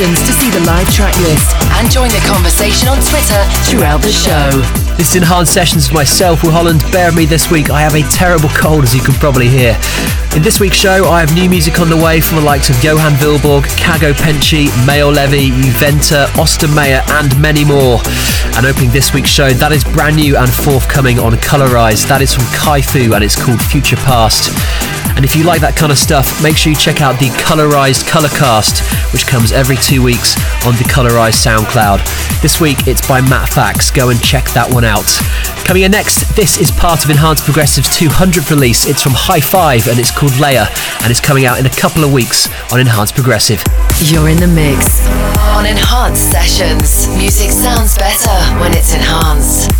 To see the live track list and join the conversation on Twitter throughout the show. This is Enhanced Sessions for myself, Will Holland. Bear with me this week. I have a terrible cold, as you can probably hear. In this week's show, I have new music on the way from the likes of Johan Vilborg, Kago Penchi, Mayo Levy, Juventa, Austin Mayer, and many more. And opening this week's show, that is brand new and forthcoming on Colorize. That is from Kaifu, and it's called Future Past. And if you like that kind of stuff, make sure you check out the Colorized Colorcast, which comes every 2 weeks on the Colorized SoundCloud. This week, it's by Matt Fax. Go and check that one out. Coming in next, this is part of Enhanced Progressive's 200th release. It's from High Five, and it's called Layer, and it's coming out in a couple of weeks on Enhanced Progressive. You're in the mix on Enhanced Sessions. Music sounds better when it's enhanced.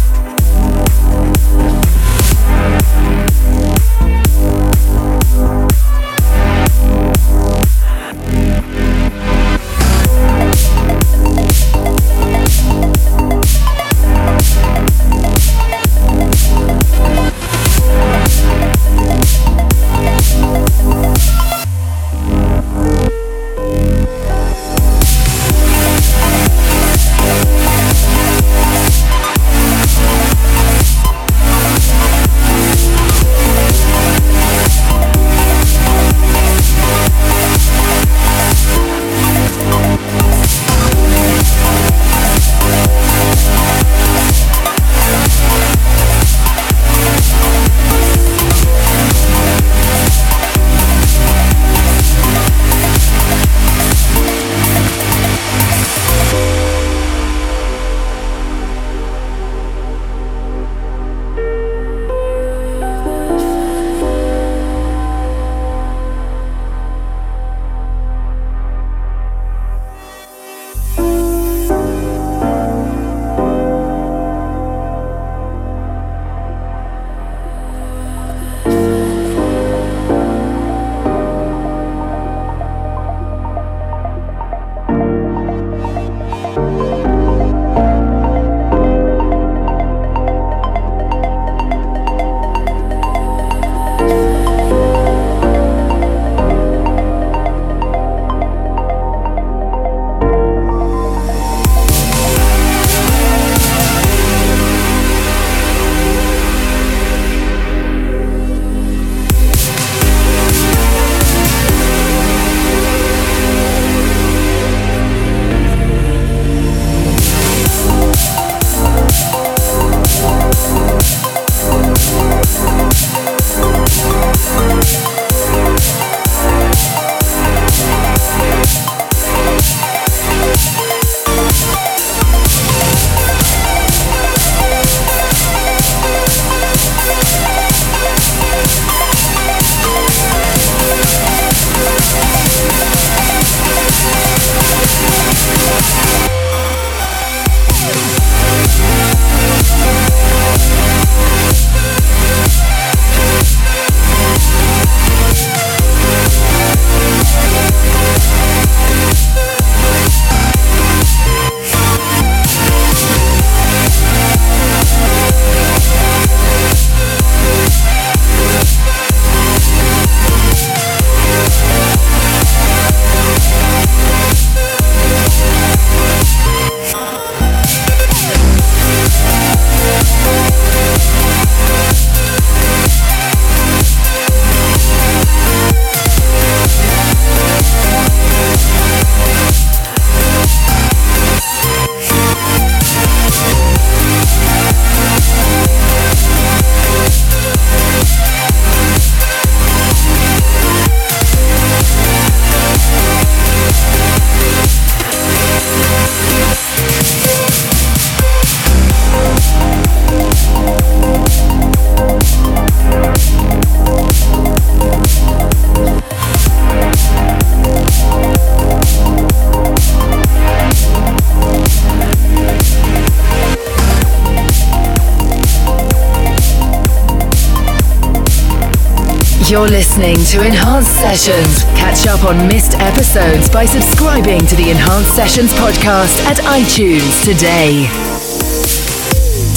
You're listening to Enhanced Sessions. Catch up on missed episodes by subscribing to the Enhanced Sessions podcast at iTunes today.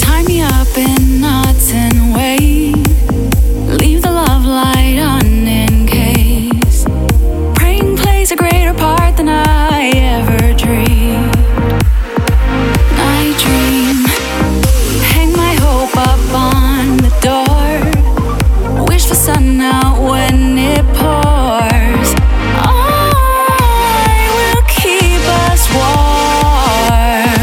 Tie me up in knots and wait. Leave the love light on in case. Praying plays a greater part than I ever dreamed. I dream. Hang my hope up on the door. Wish the sun out when it pours. I will keep us warm.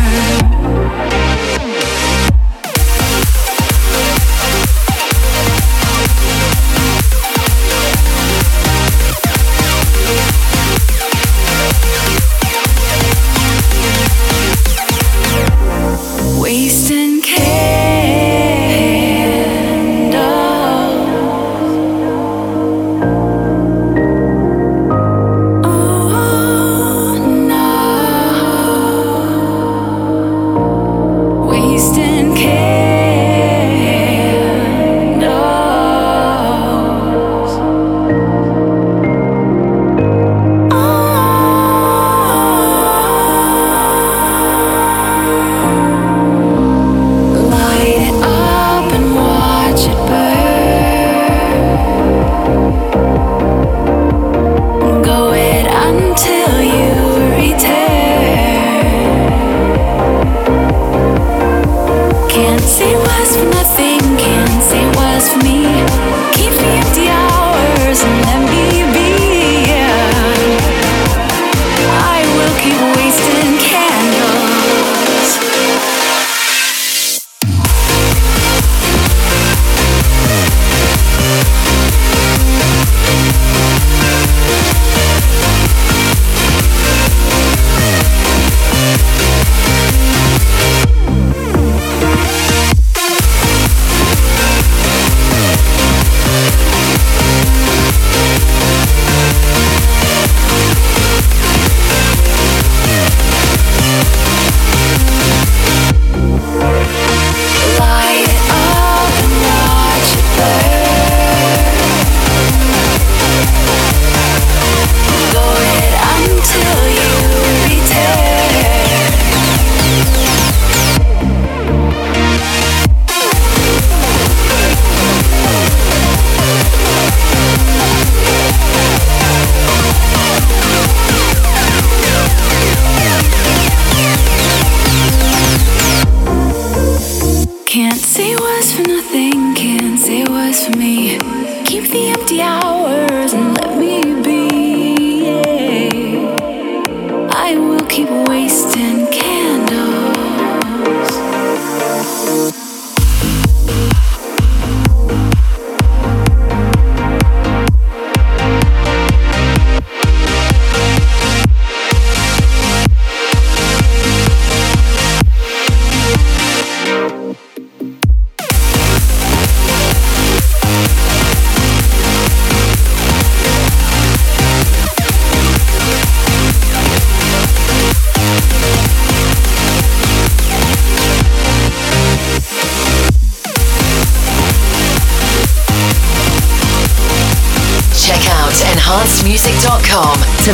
Wasting care. To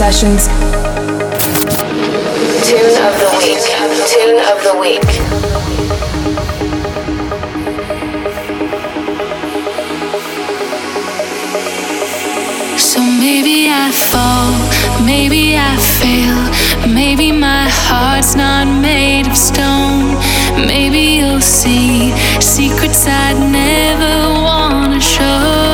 Sessions. Tune of the week. So maybe I fall, maybe I fail, maybe my heart's not made of stone. Maybe you'll see secrets I'd never wanna show.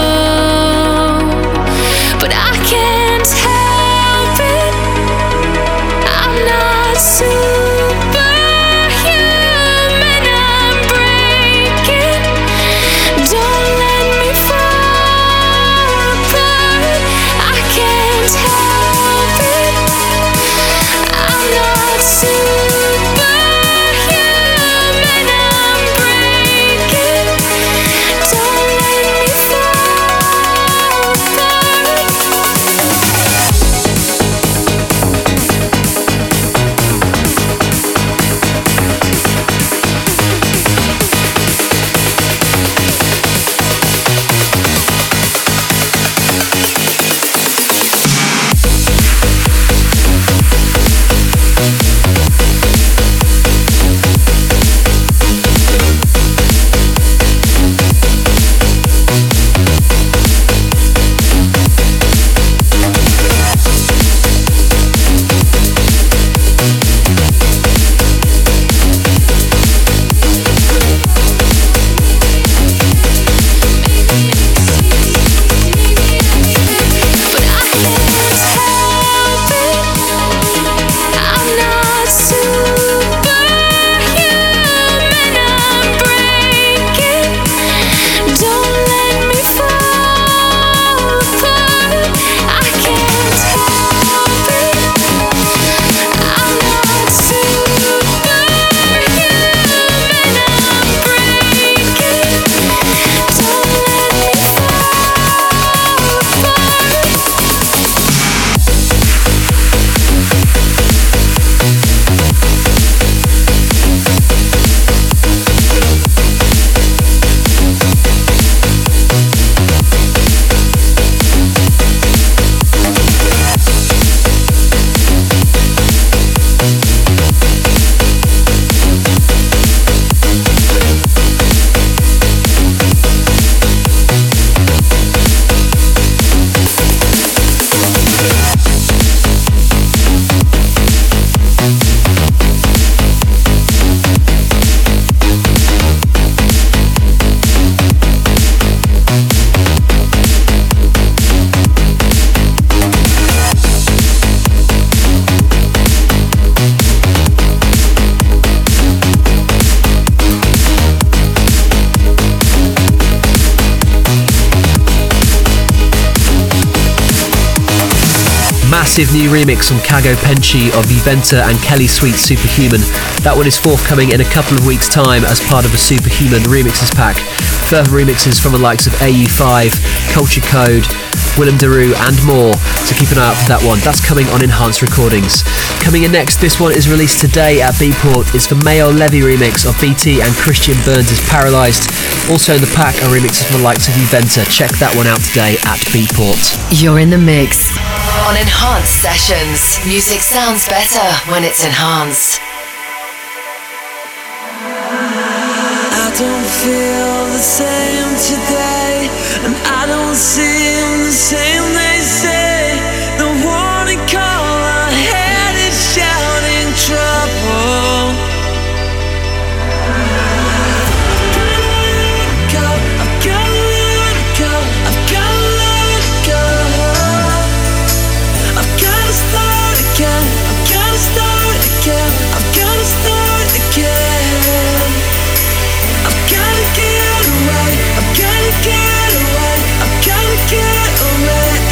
New remix from Kago Penchi of Juventa and Kelly Sweet, Superhuman. That one is forthcoming in a couple of weeks' time as part of a Superhuman Remixes Pack. Further remixes from the likes of AU5, Culture Code, Willem Deru and more, so keep an eye out for that one. That's coming on Enhanced Recordings. Coming in next, this one is released today at B-Port. It's the Mayo Levy remix of BT and Christian Burns' Paralyzed. Also in the pack are remixes from the likes of Juventa. Check that one out today at B-Port. You're in the mix on Enhanced Sessions. Music sounds better when it's enhanced. I don't feel the same today, and I don't seem the same they say. The warning call I had is shouting trouble. I've gotta let it go, I've gotta let it go, I've gotta let it go. I've gotta start again, I've gotta start again, I've gotta start again. I've gotta get away, I've gotta get away, I've gotta get away.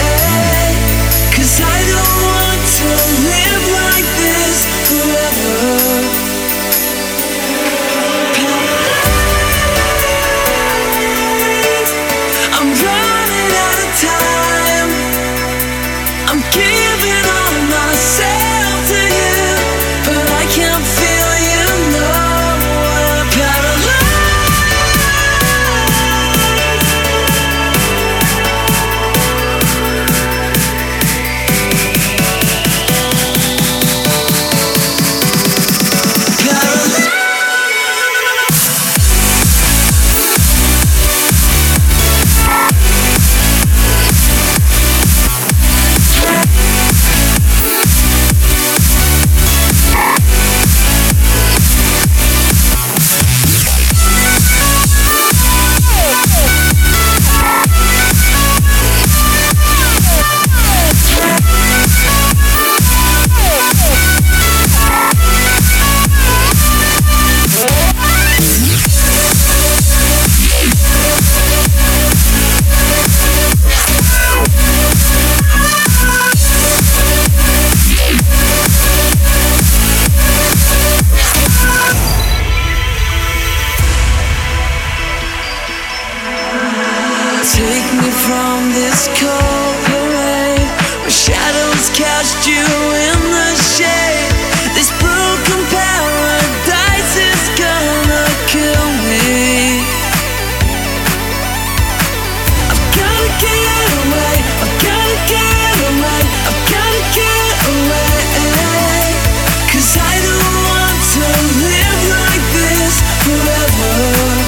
Take me from this cold parade where shadows cast you in the shade. This broken paradise is gonna kill me. I've gotta get away, I've gotta get away, I've gotta get away. Cause I don't want to live like this forever.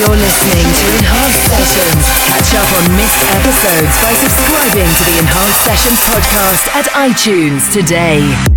You're listening to Enhanced Sessions. Catch up on missed episodes by subscribing to the Enhanced Sessions podcast at iTunes today.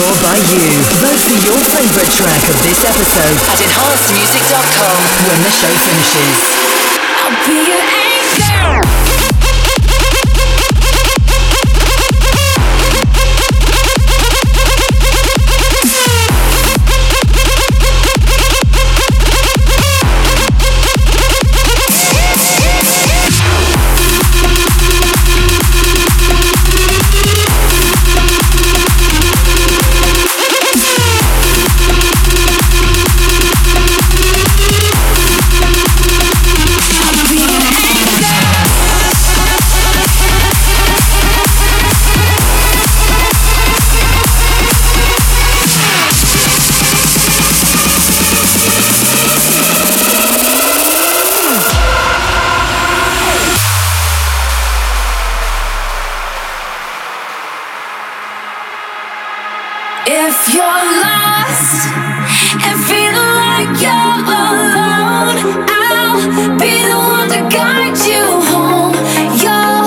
for by you. Vote for your favourite track of this episode at enhancedmusic.com when the show finishes. I'll be your anchor. If you're lost and feeling like you're alone, I'll be the one to guide you home. Yeah.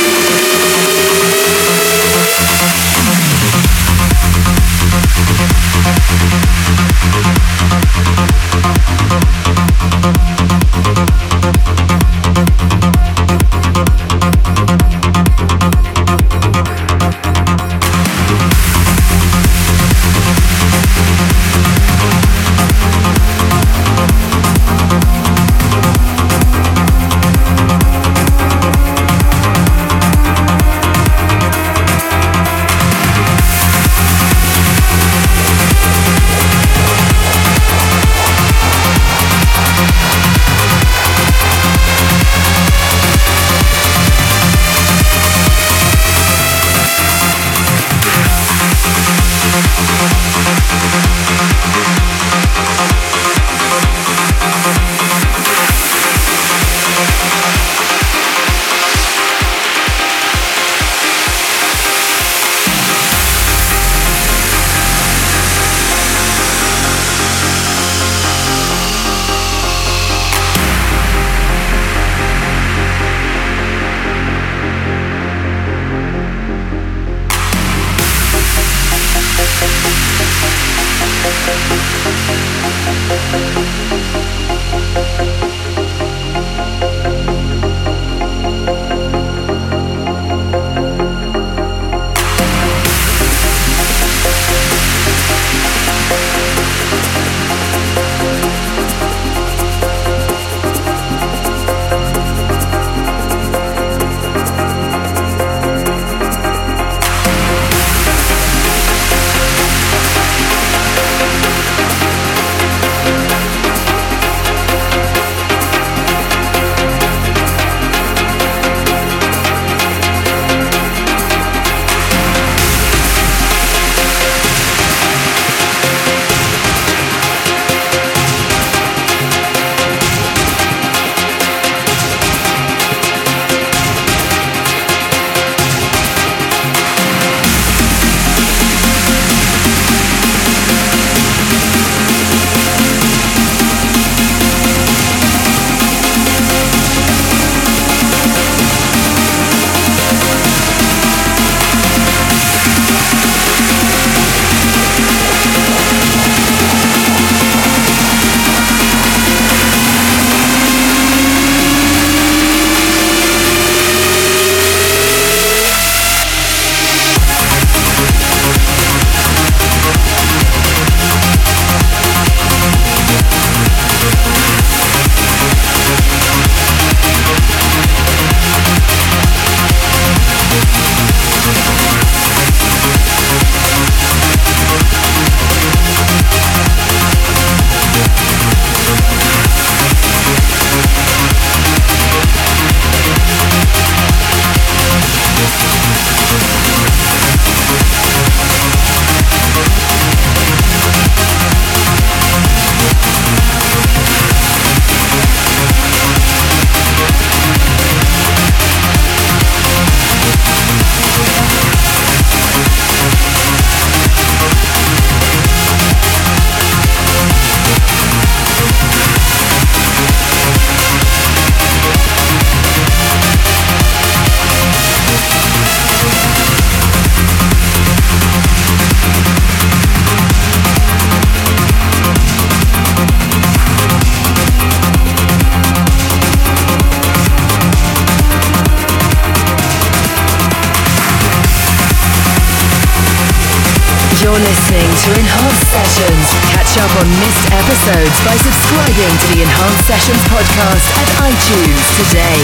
By subscribing to the Enhanced Sessions podcast at iTunes today.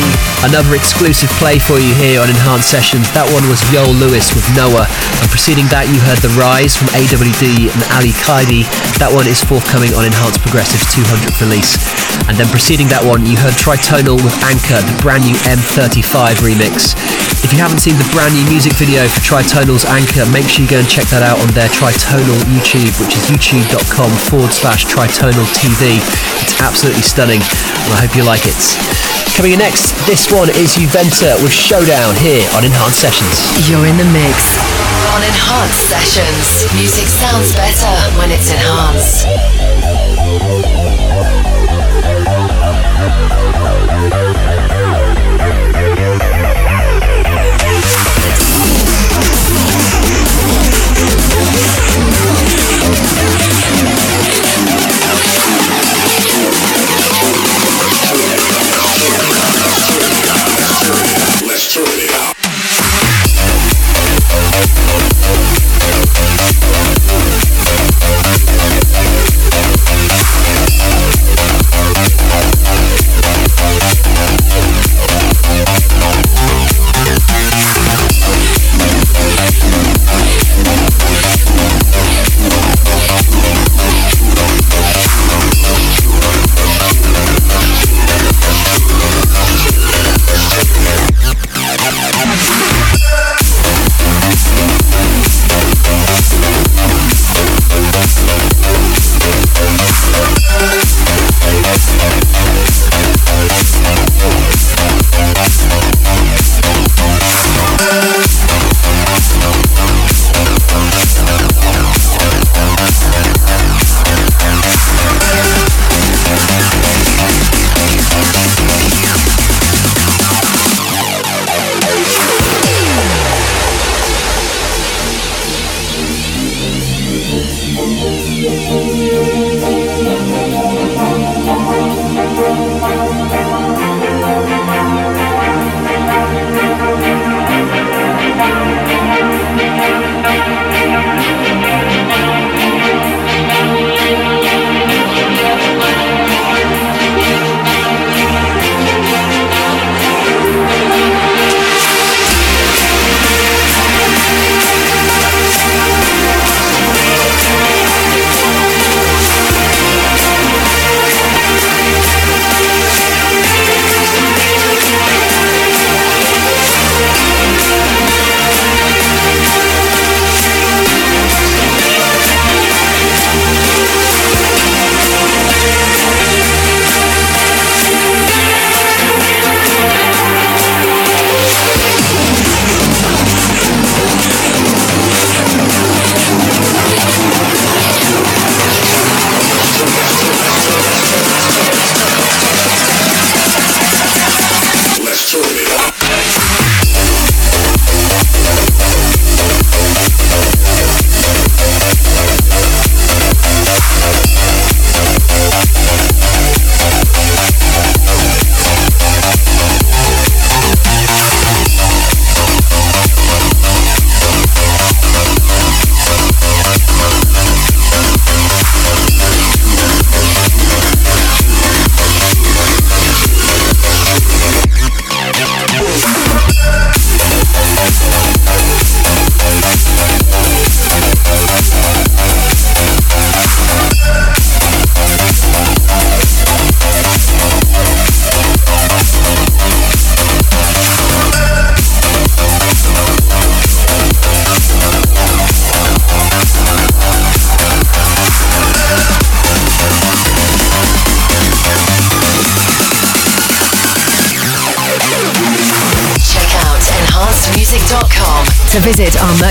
Another exclusive play for you here on Enhanced Sessions. That one was Yoel Lewis with Noah. And preceding that, you heard The Rise from AWD and Ali Kaidi. That one is forthcoming on Enhanced Progressive's 200th release. And then preceding that one, you heard Tritonal with Anchor, the brand new M35 remix. If you haven't seen the brand new music video for Tritonal's Anchor, make sure you go and check that out on their Tritonal YouTube, which is youtube.com/Tritonal TV. It's absolutely stunning, and I hope you like it. Coming in next, this one is Juventa with Showdown here on Enhanced Sessions. You're in the mix. on Enhanced Sessions. Music sounds better when it's enhanced. Let's turn it out. Visit our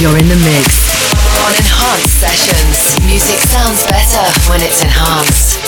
you're in the mix. On Enhanced Sessions, music sounds better when it's enhanced.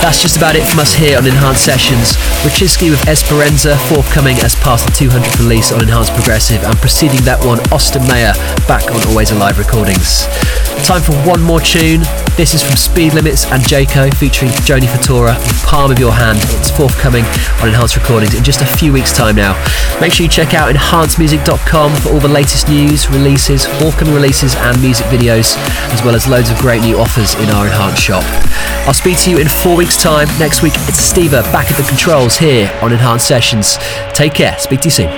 That's just about it from us here on Enhanced Sessions, with Chiski with Esperanza forthcoming as part of the 200th release on Enhanced Progressive, and preceding that one, Austin Mayer back on Always Alive Recordings. Time for one more tune. This is from Speed Limits and Jayco featuring Joni Fatura with Palm of Your Hand. It's forthcoming on Enhanced Recordings in just a few weeks' time now. Make sure you check out enhancedmusic.com for all the latest news, releases, forthcoming releases and music videos, as well as loads of great new offers in our Enhanced shop. I'll speak to you in 4 weeks' time. Next week, it's Steve back at the controls here on Enhanced Sessions. Take care. Speak to you soon.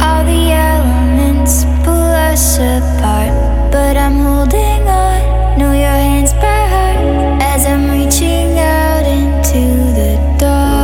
All the elements pull us apart, but I'm holding on. Know your hands by heart as I'm reaching out into the dark.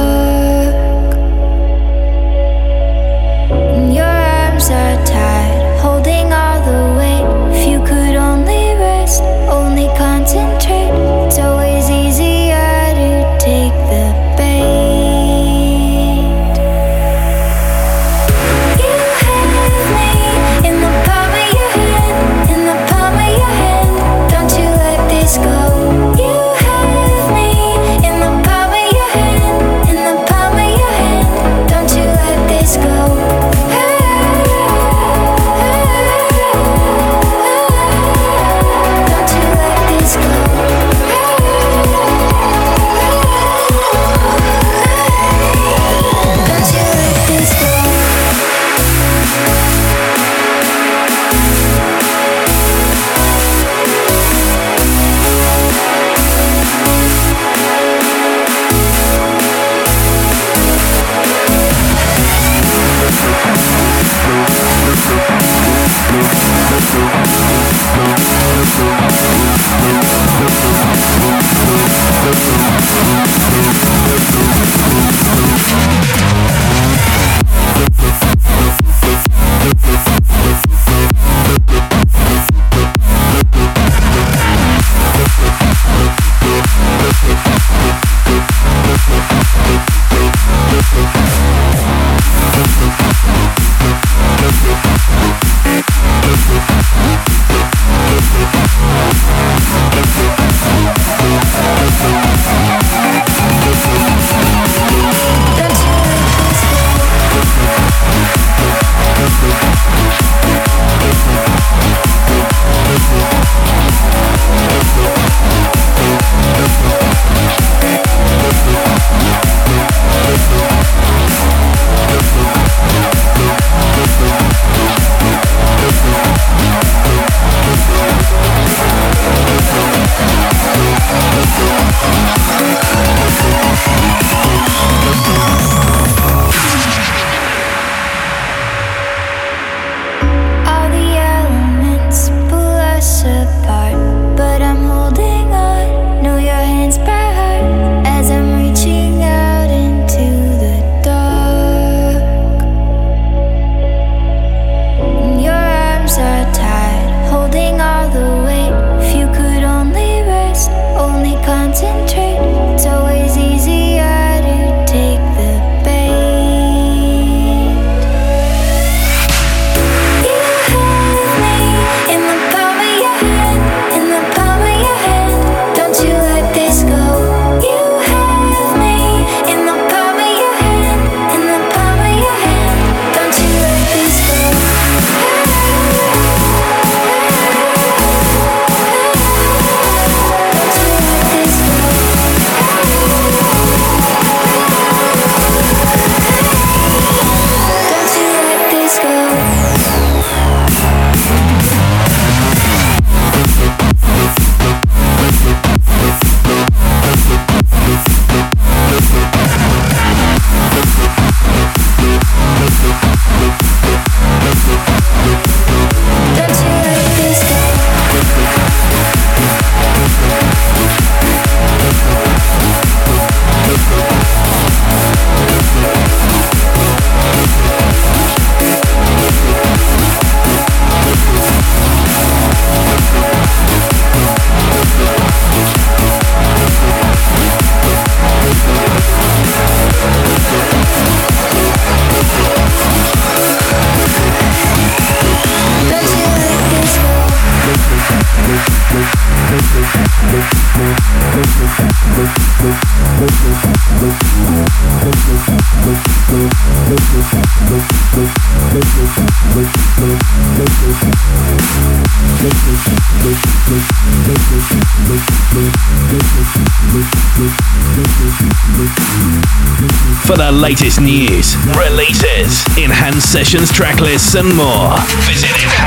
For the latest news, releases, enhanced sessions, tracklists, and more, visit